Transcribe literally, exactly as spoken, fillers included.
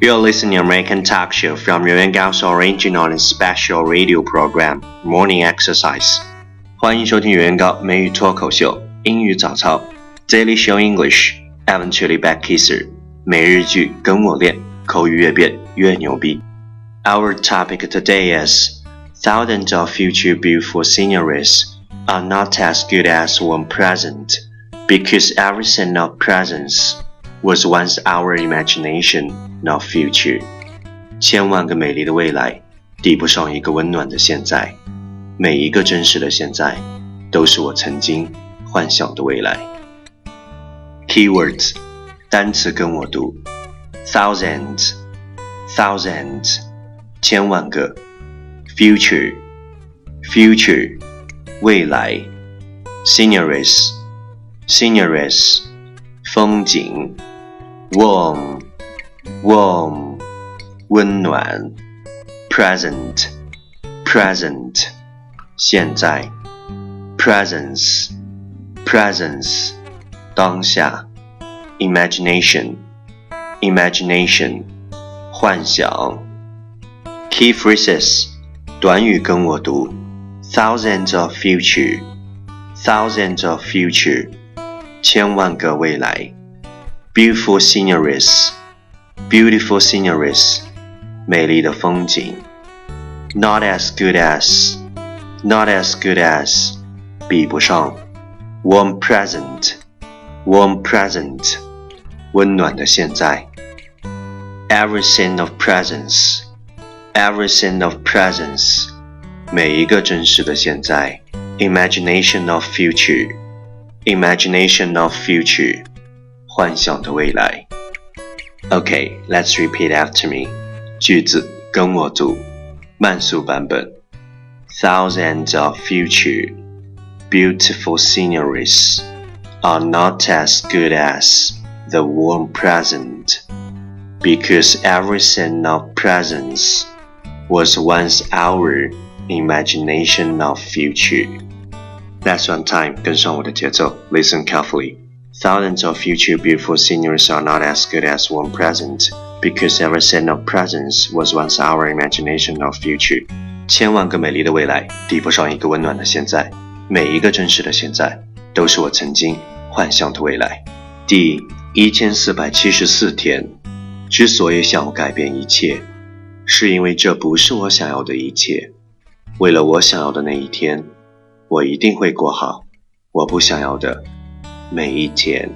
You're listening to American Talk Show from Yuan Gao's original and special radio program, Morning Exercise. 欢迎收听袁高美语脱口秀英语早操 Daily Show English, Eventually Backisser 每日句跟我练口语越变越牛逼 Our topic today is Thousands of future beautiful sceneries are not as good as one present because everything of presence was once our imagination, not future 千万个美丽的未来抵不上一个温暖的现在每一个真实的现在都是我曾经幻想的未来 Keywords 单词跟我读 Thousands Thousands 千万个 Future Future 未来 Sceneries Sceneries 风景 Warm Warm 温暖 Present Present现在 presence presence 当下 imagination imagination 幻想 key phrases 短语跟我读 thousands of future thousands of future 千万个未来 beautiful sceneries beautiful sceneries 美丽的风景 not as good as Not as good as 比不上 Warm present Warm present 温暖的现在 Everything of presence Everything of presence 每一个真实的现在 Imagination of future Imagination of future 幻想的未来 Okay, let's repeat after me 句子跟我读慢速版本Thousands of future, beautiful sceneries are not as good as the warm present because everything of presence was once our imagination of future. That's one time, 跟上我的节奏 Listen carefully. Thousands of future beautiful sceneries are not as good as warm present because everything of presence was once our imagination of future.千万个美丽的未来抵不上一个温暖的现在每一个真实的现在都是我曾经幻想的未来第一千四百七十四天之所以想要改变一切是因为这不是我想要的一切为了我想要的那一天我一定会过好我不想要的每一天